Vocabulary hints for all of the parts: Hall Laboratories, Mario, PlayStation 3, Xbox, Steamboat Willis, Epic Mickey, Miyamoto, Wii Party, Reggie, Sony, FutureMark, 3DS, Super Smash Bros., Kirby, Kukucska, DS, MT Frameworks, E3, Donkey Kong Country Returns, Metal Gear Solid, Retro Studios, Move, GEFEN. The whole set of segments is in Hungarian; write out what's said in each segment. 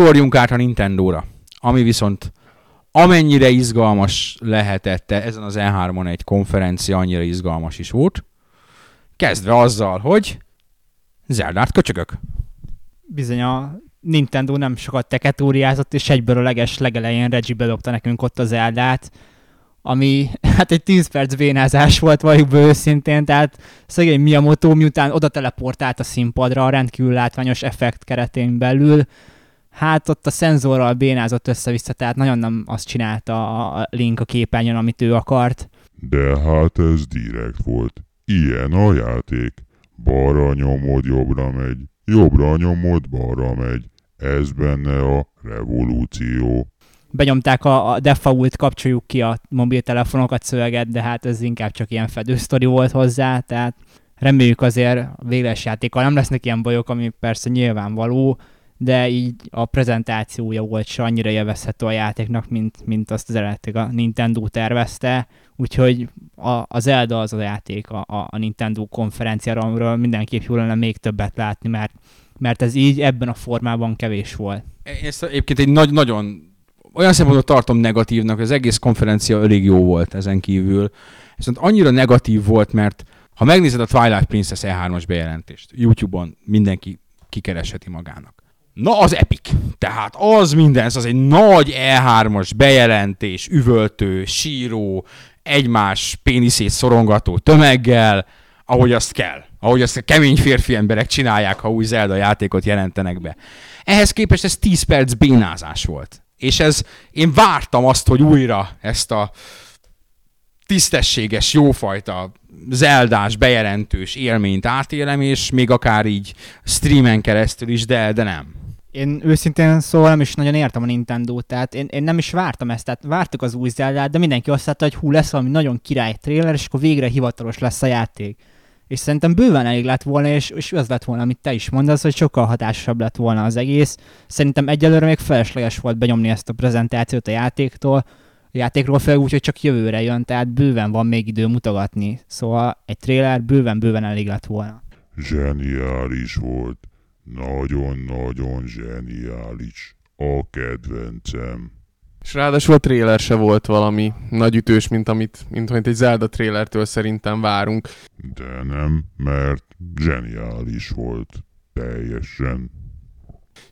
ugorjunk át a Nintendóra, ami viszont amennyire izgalmas lehetett, ezen az E3-on egy konferencia annyira izgalmas is volt, kezdve azzal, hogy Zeldát köcsögök. Bizony a Nintendo nem sokat teketóriázott, és egyből a legelején Reggie bedobta nekünk ott a Zeldát, ami hát egy 10 perc bénázás volt valljuk be őszintén, tehát szegény Miyamoto miután oda teleportált a színpadra a rendkívül látványos effekt keretén belül, hát ott a szenzorral bénázott össze-vissza, tehát nagyon nem azt csinálta a Link a képernyőn, amit ő akart. De hát ez direkt volt. Ilyen a játék. Balra nyomod, jobbra megy. Jobbra nyomod, balra megy. Ez benne a revolúció. Benyomták a default kapcsoljuk ki a mobiltelefonokat szöveget, de hát ez inkább csak ilyen fedősztori volt hozzá, tehát reméljük azért a végleges játékkal nem lesznek ilyen bajok, ami persze nyilvánvaló, de így a prezentációja volt se annyira élvezhető a játéknak, mint azt az eredetileg a Nintendo tervezte, úgyhogy a Zelda az a játék a Nintendo konferenciára, amiről mindenképp jól lenne még többet látni, mert ez így ebben a formában kevés volt. Ezt egyébként egy nagyon olyan szempontot tartom negatívnak, az egész konferencia elég jó volt ezen kívül. Viszont annyira negatív volt, mert ha megnézed a Twilight Princess E3-as bejelentést, YouTube-on mindenki kikeresheti magának. Na az Epic. Tehát az minden, az egy nagy E3-as bejelentés, üvöltő, síró, egymás péniszét szorongató tömeggel, ahogy azt kell. Ahogy azt a kemény férfi emberek csinálják, ha új Zelda játékot jelentenek be. Ehhez képest ez 10 perc bénázás volt. És ez, én vártam azt, hogy újra ezt a tisztességes, jófajta, zeldás, bejelentős élményt átélem, és még akár így streamen keresztül is, de nem. Én őszintén szóval nem is nagyon értem a Nintendót, tehát én nem is vártam ezt, tehát vártuk az új Zeldát, de mindenki azt látta, hogy hú, lesz valami nagyon király trailer, és akkor végre hivatalos lesz a játék. És szerintem bőven elég lett volna, és az lett volna, amit te is mondasz, hogy sokkal hatásosabb lett volna az egész. Szerintem egyelőre még felesleges volt benyomni ezt a prezentációt a játéktól, a játékról főleg úgy, hogy csak jövőre jön, tehát bőven van még idő mutogatni. Szóval egy trailer bőven elég lett volna. Zseniális volt. Nagyon-nagyon zseniális. A kedvencem. És ráadásul a trailer se volt valami nagy ütős, mint amit egy Zelda trailertől szerintem várunk. De nem, mert zseniális volt. Teljesen.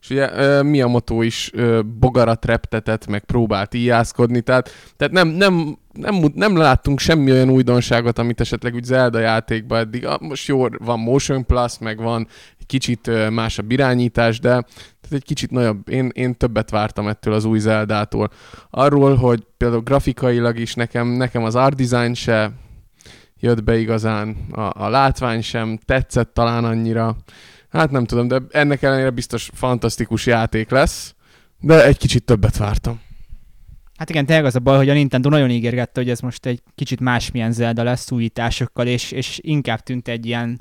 És ugye Miyamoto is bogarat reptetett, meg próbált íjászkodni, tehát nem láttunk semmi olyan újdonságot, amit esetleg úgy Zelda játékban eddig. Most jó, van Motion Plus, meg van egy kicsit másabb irányítás, de tehát egy kicsit nagyobb. Én többet vártam ettől az új Zeldától. Arról, hogy például grafikailag is nekem az art design se jött be igazán, a látvány sem tetszett talán annyira. Hát nem tudom, de ennek ellenére biztos fantasztikus játék lesz, de egy kicsit többet vártam. Hát igen, tényleg az a baj, hogy a Nintendo nagyon ígérgette, hogy ez most egy kicsit másmilyen Zelda lesz újításokkal, és inkább tűnt egy ilyen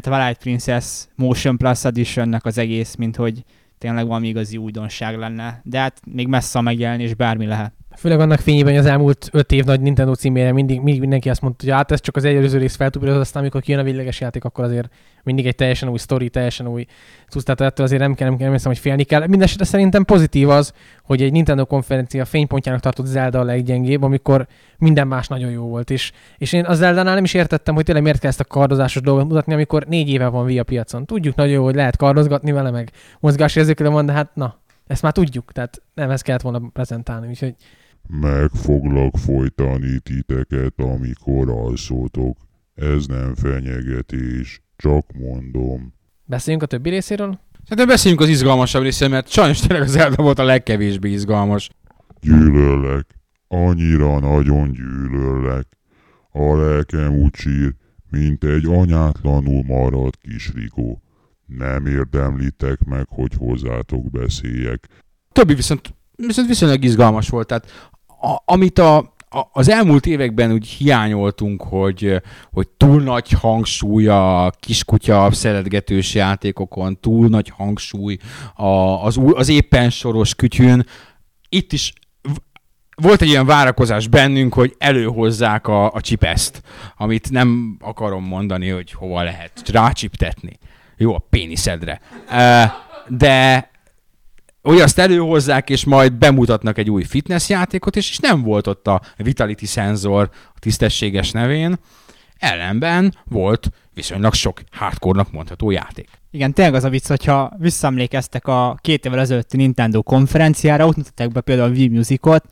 Twilight Princess Motion Plus Editionnek az egész, mint hogy tényleg valami igazi újdonság lenne. De hát még messze a megjelenés, bármi lehet. Főleg annak fényében, hogy az elmúlt 5 év nagy Nintendo címére mindig mindenki azt mondta, hogy hát ez csak az előző rész feltúpírozott, aztán amikor kijön a végleges játék, akkor azért mindig egy teljesen új sztori, teljesen új cucc, tehát ettől azért nem kell, hiszem, hogy félni kell. Mindenesetre szerintem pozitív az, hogy egy Nintendo konferencia fénypontjának tartott Zelda a leggyengébb, amikor minden más nagyon jó volt. És én a Zeldánál nem is értettem, hogy tényleg miért kell ezt a kardozásos dolgot mutatni, amikor 4 éve van Wii a piacon. Tudjuk nagyon jó, hogy lehet kardozgatni vele, meg mozgásérzékelő van, de hát na, ezt már tudjuk, tehát nem ezt kellett volna prezentálni, úgyhogy meg foglak folytani titeket, amikor alszótok. Ez nem fenyegetés, csak mondom. Beszéljünk a többi részéről? Szerintem beszéljünk az izgalmasabb részéről, mert sajnos tényleg az Zelda volt a legkevésbé izgalmas. Gyűlöllek. Annyira nagyon gyűlöllek. A lelkem úgy sír, mint egy anyátlanul maradt kisrigó. Nem érdemlitek meg, hogy hozzátok beszéljek. Többi viszont viszonylag izgalmas volt. Tehát amit az elmúlt években úgy hiányoltunk, hogy túl nagy hangsúly a kiskutya szeretgetős játékokon, túl nagy hangsúly az éppen soros kütyűn. Itt is volt egy ilyen várakozás bennünk, hogy előhozzák a csipeszt, amit nem akarom mondani, hogy hova lehet rácsiptetni. Jó, a péniszedre. De hogy azt előhozzák, és majd bemutatnak egy új fitness játékot, és nem volt ott a Vitality Sensor a tisztességes nevén. Ellenben volt viszonylag sok hardcore-nak mondható játék. Igen, tényleg az a vicc, hogyha visszaemlékeztek a 2 évvel ezelőtti Nintendo konferenciára, ott mutatták be például a Wii Musicot,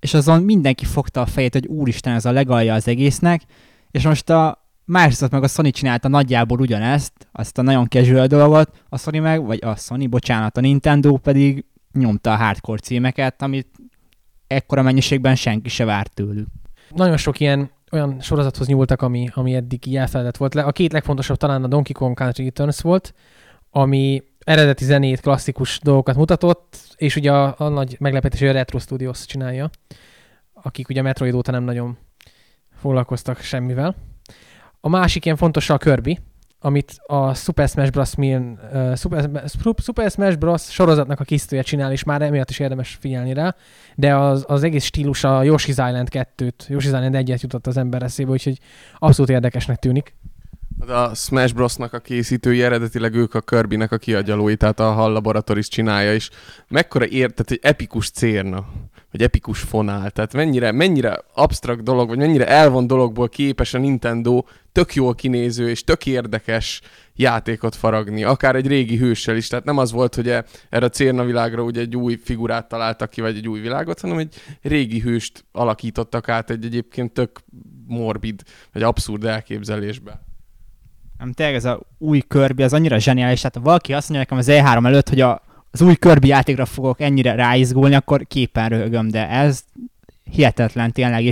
és azon mindenki fogta a fejét, hogy úristen, ez a legalja az egésznek, és most a másrészt meg a Sony csinálta nagyjából ugyanezt, azt a nagyon casual dolgot, a Nintendo pedig nyomta a hardcore címeket, amit ekkora mennyiségben senki se várt tőlük. Nagyon sok ilyen olyan sorozathoz nyúltak, ami eddig elfeledett volt. A 2 legfontosabb talán a Donkey Kong Country Returns volt, ami eredeti zenét, klasszikus dolgokat mutatott, és ugye a nagy meglepetés, hogy a Retro Studios csinálja, akik ugye a Metroid óta nem nagyon foglalkoztak semmivel. A másik ilyen fontos a Kirby, amit a Super Smash Bros. Sorozatnak a készítője csinál, és már emiatt is érdemes figyelni rá, de az egész stílus a Yoshi's Island 1-et jutott az ember eszébe, úgyhogy abszolút érdekesnek tűnik. A Smash Bros.-nak a készítői eredetileg ők a Kirby-nek a kiagyalói, tehát a Hall Laboratories csinálja, és mekkora tehát egy epikus cérna, vagy epikus fonál, tehát mennyire absztrakt dolog, vagy mennyire elvon dologból képes a Nintendo tök jól kinéző és tök érdekes játékot faragni, akár egy régi hőssel is, tehát nem az volt, hogy erre a cérna világra ugye egy új figurát találtak ki, vagy egy új világot, hanem egy régi hőst alakítottak át egy egyébként tök morbid, vagy abszurd elképzelésbe. Nem, tényleg ez a új Kirby az annyira zseniális, tehát ha valaki azt mondja nekem az E3 előtt, hogy az új Kirby játékra fogok ennyire ráizgulni, akkor képen röhögöm, de ez hihetetlen tényleg,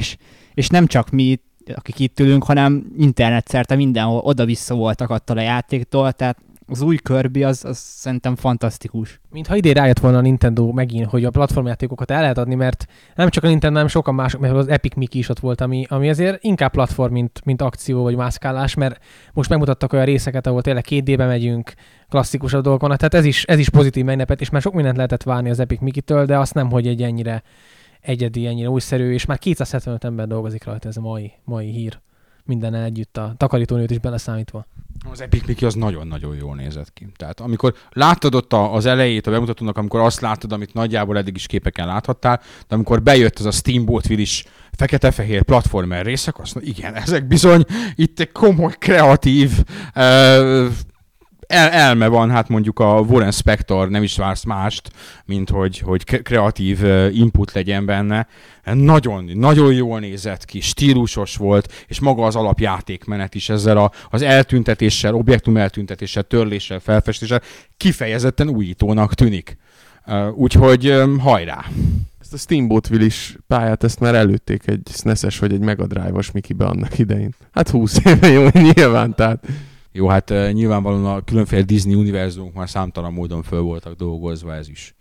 és nem csak mi, akik itt ülünk, hanem internetszerte mindenhol oda-vissza voltak attól a játéktól, tehát az új Kirby az szerintem fantasztikus. Mintha idén rájött volna a Nintendo megint, hogy a platformjátékokat el lehet adni, mert nem csak a Nintendo, hanem sokan mások, mert az Epic Mickey is ott volt, ami azért inkább platform, mint akció vagy mászkálás, mert most megmutattak olyan részeket, ahol tényleg 2D-be megyünk, klasszikusabb dolgok vannak, tehát ez is pozitív meglepet, és már sok mindent lehetett várni az Epic Mickey-től, de azt nem, hogy egy ennyire egyedi, ennyire újszerű, és már 275 ember dolgozik rajta, ez a mai hír. Mindennel együtt, a takarítónőt is beleszámítva. Az Epic Mickey az nagyon-nagyon jól nézett ki. Tehát amikor láttad ott az elejét a bemutatónak, amikor azt láttad, amit nagyjából eddig is képeken láthattál, de amikor bejött ez a Steamboat Willis fekete-fehér platformer részek, azt mondja, igen, ezek bizony itt egy komoly, kreatív elme van, hát mondjuk a Warren Spector, nem is vársz mást, mint hogy kreatív input legyen benne. Nagyon jól nézett ki, stílusos volt, és maga az alapjátékmenet is ezzel az eltüntetéssel, objektum eltüntetéssel, törléssel, felfestéssel kifejezetten újítónak tűnik. Úgyhogy hajrá! Ezt a Steamboat Willis pályát, ezt már előtték egy SNES-es vagy egy Mega Drive-os Mickey-be annak idején. Hát 20 éve jó, nyilván, tehát... Jó, hát nyilvánvalóan a különféle Disney univerzumok már számtalan módon föl voltak dolgozva, ez is.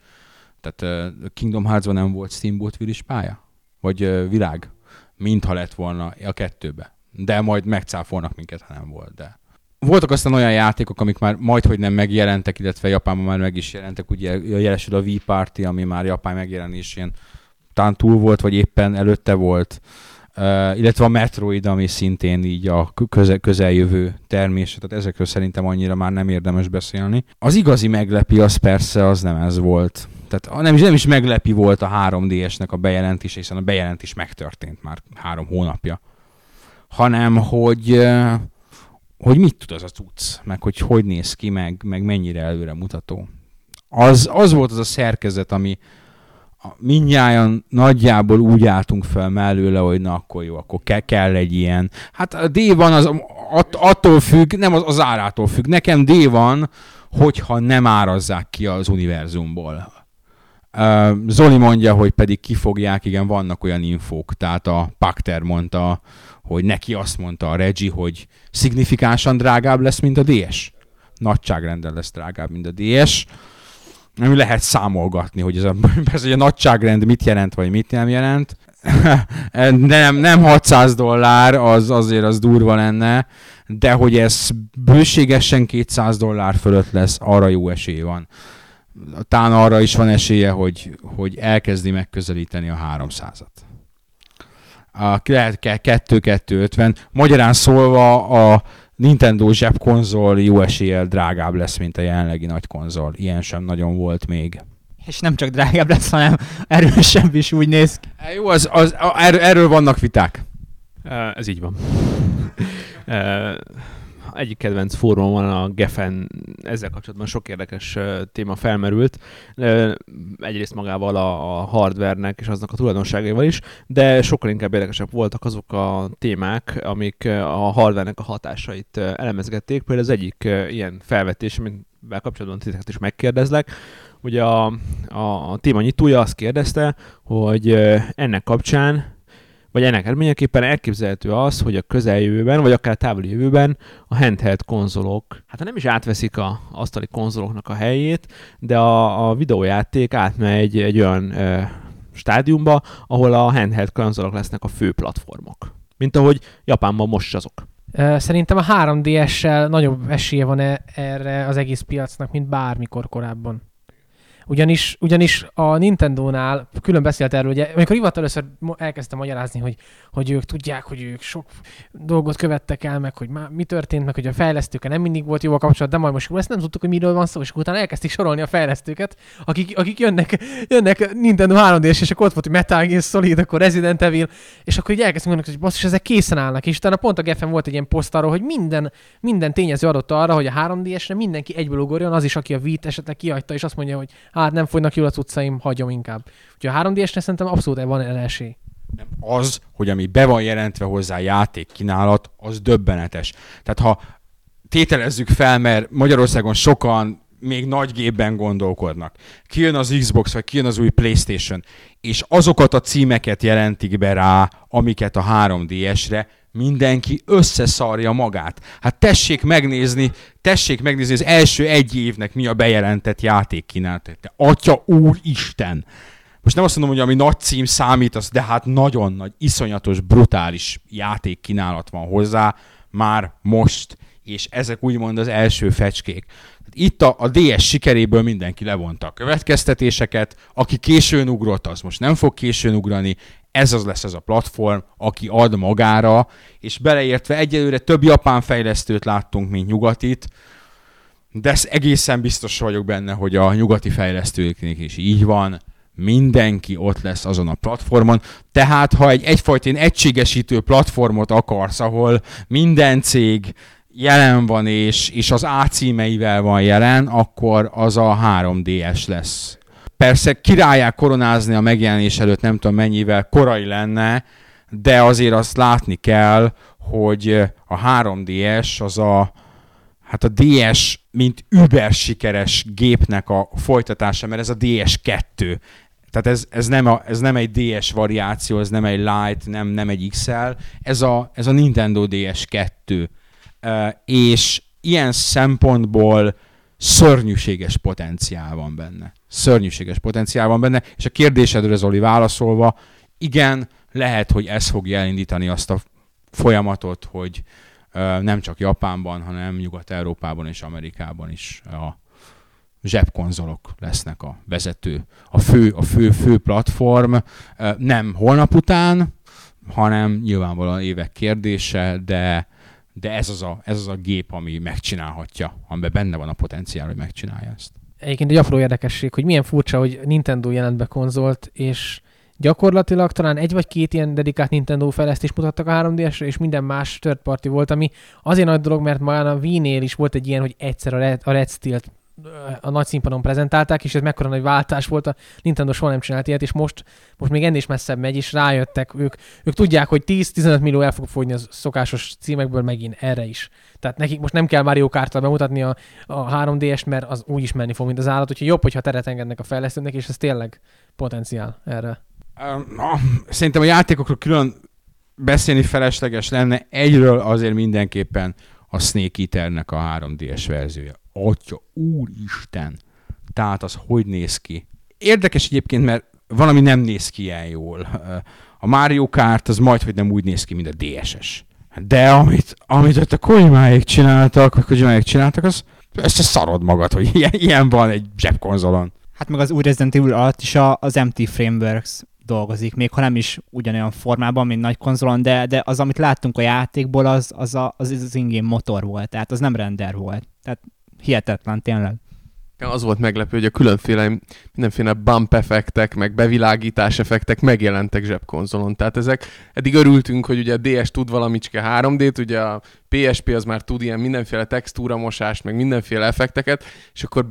Tehát Kingdom Hearts-ban nem volt Steamboat Willis pálya? Vagy világ? Mintha lett volna a 2-be. De majd megcáfolnak minket, ha nem volt. De. Voltak aztán olyan játékok, amik már majdhogy nem megjelentek, illetve Japánban már meg is jelentek. Ugye jelesül a Wii Party, ami már Japán megjelenésén talán túl volt, vagy éppen előtte volt. Illetve a Metroid, ami szintén így a közeljövő termése, tehát ezekről szerintem annyira már nem érdemes beszélni. Az igazi meglepi az persze az nem ez volt. Tehát nem is meglepi volt a 3DS-nek a bejelentése, hiszen a bejelentés megtörtént már 3 hónapja. Hanem, hogy mit tud az a cucc, meg hogy néz ki, meg mennyire előre mutató. Az volt az a szerkezet, ami mindnyájan nagyjából úgy álltunk fel mellőle, hogy na akkor jó, akkor kell egy ilyen. Hát a D van, az attól függ, nem az árától függ. Nekem D van, hogyha nem árazzák ki az univerzumból. Zoli mondja, hogy pedig kifogják, igen, vannak olyan infók. Tehát a Pachter mondta, hogy neki azt mondta a Reggie, hogy szignifikánsan drágább lesz, mint a DS. Nagyságrenden lesz drágább, mint a DS. Nem lehet számolgatni, hogy persze, hogy a nagyságrend mit jelent, vagy mit nem jelent. nem $600, az azért az durva lenne, de hogy ez bőségesen $200 fölött lesz, arra jó esély van. Talán arra is van esélye, hogy elkezdi megközelíteni a 300-at. Lehet 2-250. Magyarán szólva a Nintendo zsebkonzol jó eséllyel drágább lesz, mint a jelenlegi nagy konzol. Ilyen sem nagyon volt még. És nem csak drágább lesz, hanem erősebb is úgy néz ki. Jó, erről vannak viták. Ez így van. Egyik kedvenc fórumon van a GEFEN, ezzel kapcsolatban sok érdekes téma felmerült. Egyrészt magával a hardvernek és aznak a tulajdonságaival is, de sokkal inkább érdekesebb voltak azok a témák, amik a hardvernek a hatásait elemezgették. Például az egyik ilyen felvetés, amivel kapcsolatban titeket is megkérdezlek, ugye a téma nyitója azt kérdezte, hogy ennek kapcsán, vagy ennek eredményeképpen elképzelhető az, hogy a közeljövőben, vagy akár távoli jövőben a handheld konzolok, hát nem is átveszik az asztali konzoloknak a helyét, de a videójáték átmegy egy olyan stádiumba, ahol a handheld konzolok lesznek a fő platformok. Mint ahogy Japánban most is azok. Szerintem a 3DS-sel nagyobb esélye van erre az egész piacnak, mint bármikor korábban. Ugyanis a Nintendónál külön beszélt erről, ugye, amikor hivatal először elkezdtem magyarázni, hogy ők tudják, hogy ők sok dolgot követtek el, meg hogy mi történt, meg hogy a fejlesztőkkel nem mindig volt jó a kapcsolat, de majd most ezt nem tudtuk, hogy miről van szó, és utána elkezdték sorolni a fejlesztőket, akik jönnek Nintendo 3D-es, és akkor ott volt, hogy Metal Gear Solid, akkor Resident Evil, és akkor így elkezdtünk mondani, hogy basszus, ezek készen állnak, és utána pont a GEFEN volt egy ilyen poszt arról, hogy minden tényező adott arra, hogy a 3D-esre mindenki egyből ugorjon, az is, aki a Wii-t esetleg kihagyta, és azt mondja, hogy hát nem folynak jól az utcaim, hagyom inkább. Úgyhogy a 3DS-nek szerintem abszolút van esély. Nem az, hogy ami be van jelentve hozzá játékkínálat, az döbbenetes. Tehát ha tételezzük fel, mert Magyarországon sokan még nagy gépben gondolkodnak. Kijön az Xbox, vagy kijön az új Playstation, és azokat a címeket jelentik be rá, amiket a 3DS-re, mindenki összeszarja magát. Hát tessék megnézni az első egy évnek mi a bejelentett játékkínálat. Atya úristen! Most nem azt mondom, hogy ami nagy cím számít, az, de hát nagyon nagy, iszonyatos, brutális játékkínálat van hozzá már most, és ezek úgymond az első fecskék. Itt a DS sikeréből mindenki levonta a következtetéseket, aki későn ugrott, az most nem fog későn ugrani, ez az lesz ez a platform, aki ad magára, és beleértve egyelőre több japán fejlesztőt láttunk, mint nyugatit, de egészen biztos vagyok benne, hogy a nyugati fejlesztőknek is így van, mindenki ott lesz azon a platformon, tehát ha egyfajta egységesítő platformot akarsz, ahol minden cég jelen van és az A címeivel van jelen, akkor az a 3DS lesz. Persze királlyá koronázni a megjelenés előtt nem tudom mennyivel korai lenne, de azért azt látni kell, hogy a 3DS az a DS mint über sikeres gépnek a folytatása, mert ez a DS2. Tehát ez nem egy DS variáció, ez nem egy Lite, nem egy XL, ez a Nintendo DS2. És ilyen szempontból szörnyűséges potenciál van benne, és a kérdésedre, Zoli, válaszolva, igen, lehet, hogy ez fogja elindítani azt a folyamatot, hogy nem csak Japánban, hanem Nyugat-Európában és Amerikában is a zsebkonzolok lesznek a vezető, a fő platform, nem holnap után, hanem nyilvánvalóan évek kérdése, de ez az a gép, ami megcsinálhatja, amiben benne van a potenciál, hogy megcsinálja ezt. Egyébként egy apró érdekesség, hogy milyen furcsa, hogy Nintendo jelent be konzolt, és gyakorlatilag talán egy vagy két ilyen dedikált Nintendo fejlesztést mutattak a 3DS-re, és minden más third party volt, ami azért nagy dolog, mert már a Wii-nél is volt egy ilyen, hogy egyszer a Red Steel-t a nagy színpadon prezentálták, és ez mekkora nagy váltás volt, a Nintendo soha nem csinált ilyet, és most még ennél is messzebb megy, és rájöttek, ők tudják, hogy 10-15 millió el fog fogyni a szokásos címekből megint erre is. Tehát nekik most nem kell Mario Karttal bemutatni a 3DS-t, mert az úgy is menni fog, mint az állat, úgyhogy jobb, hogyha teret engednek a fejlesztőnek, és ez tényleg potenciál erre. Szerintem a játékokról külön beszélni felesleges lenne, egyről azért mindenképpen a Snake Eaternek a 3DS verziója. Atya, úristen! Tehát az hogy néz ki? Érdekes egyébként, mert valami nem néz ki ilyen jól. A Mario Kart az majdhogy nem úgy néz ki, mint a DS-es. De amit ott a Kojimáék csináltak, az összeszarod magad, hogy ilyen van egy zsebkonzolon. Hát meg az új Resident Evil alatt is az MT Frameworks dolgozik, még ha nem is ugyanolyan formában, mint nagy konzolon, de az, amit láttunk a játékból, az in-game motor volt, tehát az nem render volt. Tehát hihetetlen tényleg. Az volt meglepő, hogy a különféle, mindenféle bump effektek, meg bevilágítás effektek megjelentek zsebkonzolon. Tehát ezek, eddig örültünk, hogy ugye a DS tud valamicske 3D-t, ugye a PSP az már tud ilyen mindenféle textúramosást, meg mindenféle effekteket, és akkor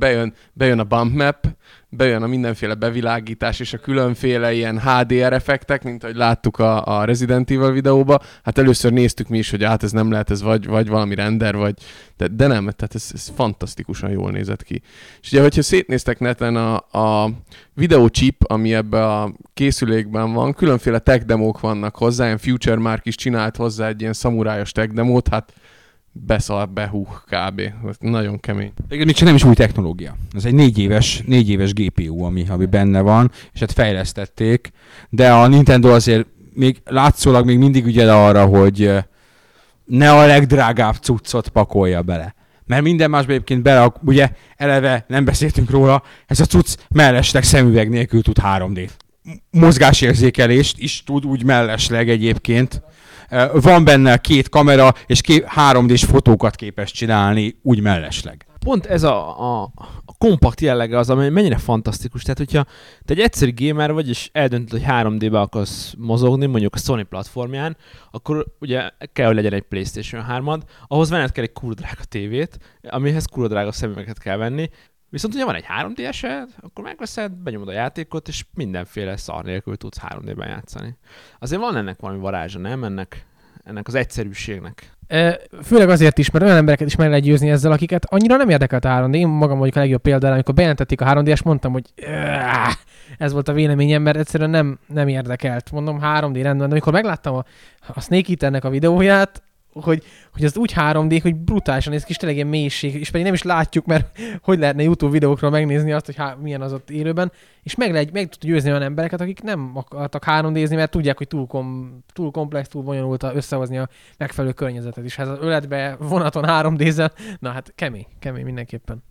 bejön a bump map, bejön a mindenféle bevilágítás, és a különféle ilyen HDR effektek, mint ahogy láttuk a Resident Evil videóba. Hát először néztük mi is, hogy hát ez nem lehet, ez vagy valami render, vagy... De nem, tehát ez fantasztikusan jól nézett ki. És ugye, hogyha szétnéztek neten a videóchip, ami ebben a készülékben van, különféle tech demók vannak hozzá, ilyen FutureMark is csinált hozzá egy ilyen szamurájos tech demót, hát beszal, behúh, kb. Nagyon kemény. Igen, itt nem is új technológia. Ez egy 4 éves GPU, ami benne van, és hát fejlesztették, de a Nintendo azért még látszólag még mindig ügyel arra, hogy ne a legdrágább cuccot pakolja bele. Mert minden másban egyébként ugye eleve nem beszéltünk róla, ez a cucc mellesleg szemüveg nélkül tud 3D-t. Mozgásérzékelést is tud úgy mellesleg egyébként. Van benne 2 kamera, és 3D-s fotókat képes csinálni úgy mellesleg. Pont ez a kompakt jellege az, amely mennyire fantasztikus. Tehát, hogyha te egy egyszerű gamer vagy, és eldöntöd, hogy 3D-be akarsz mozogni, mondjuk a Sony platformján, akkor ugye kell, hogy legyen egy Playstation 3-ad, ahhoz venned kell egy kurva drága tévét, amihez kurva drága szemüveket kell venni. Viszont ugye van egy 3D-esed, akkor megveszed, benyomod a játékot, és mindenféle szar nélkül tudsz 3D-ben játszani. Azért van ennek valami varázsa, nem? Ennek az egyszerűségnek. Főleg azért is, mert olyan embereket is meg lehet győzni ezzel, akiket annyira nem érdekelt a 3D. Én magam mondjuk a legjobb példára, amikor bejelentették a 3D-est, mondtam, hogy ez volt a véleményem, mert egyszerűen nem érdekelt. Mondom, 3D rendben, de amikor megláttam a Snake Eaternek a videóját, hogy az úgy 3D, hogy brutálisan néz ki, és tényleg ilyen mélység, és pedig nem is látjuk, mert hogy lehetne YouTube videókról megnézni azt, hogy milyen az ott élőben, és meg tud győzni olyan embereket, akik nem akartak 3D-zni, mert tudják, hogy túl komplex, túl bonyolult összehozni a megfelelő környezetet is. Hát az öletbe vonaton 3D-zel, na hát kemény mindenképpen.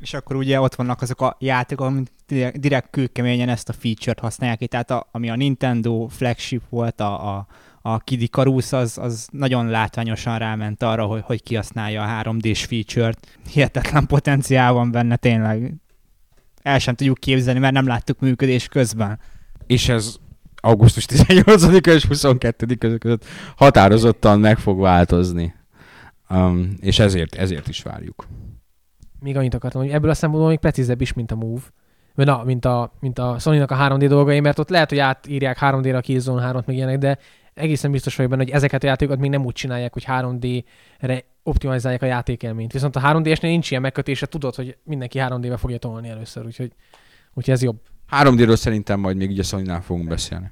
És akkor ugye ott vannak azok a játékok, amik direkt kőkeményen ezt a feature-t használják ki, tehát ami a Nintendo flagship volt, a Kid Icarus az nagyon látványosan ráment arra, hogy kihasználja a 3D-s feature-t. Hihetetlen potenciál van benne tényleg. El sem tudjuk képzelni, mert nem láttuk működés közben. És ez augusztus 18-a és 22-a között határozottan meg fog változni. És ezért is várjuk. Még annyit akartam, hogy ebből a szempontból még precízebb is, mint a Move. Na, mint a Sony-nak a 3D dolgai, mert ott lehet, hogy átírják 3D-ra a Killzone 3-t, meg ilyenek, de egészen biztos vagyok benne, hogy ezeket a játékokat még nem úgy csinálják, hogy 3D-re optimalizálják a játékelményt. Viszont a 3D-esnél nincs ilyen megkötése, tudod, hogy mindenki 3D-be fogja tolni először, úgyhogy ez jobb. 3D-ről szerintem majd még ugye Sony-nál fogunk beszélni.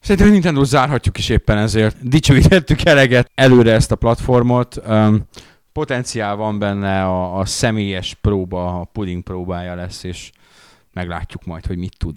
Szerintem a Nintendo zárhatjuk is éppen ezért. Dicsőítettük eleget előre ezt a platformot. Potenciál van benne, a személyes próba, a puding próbája lesz, és meglátjuk majd, hogy mit tud.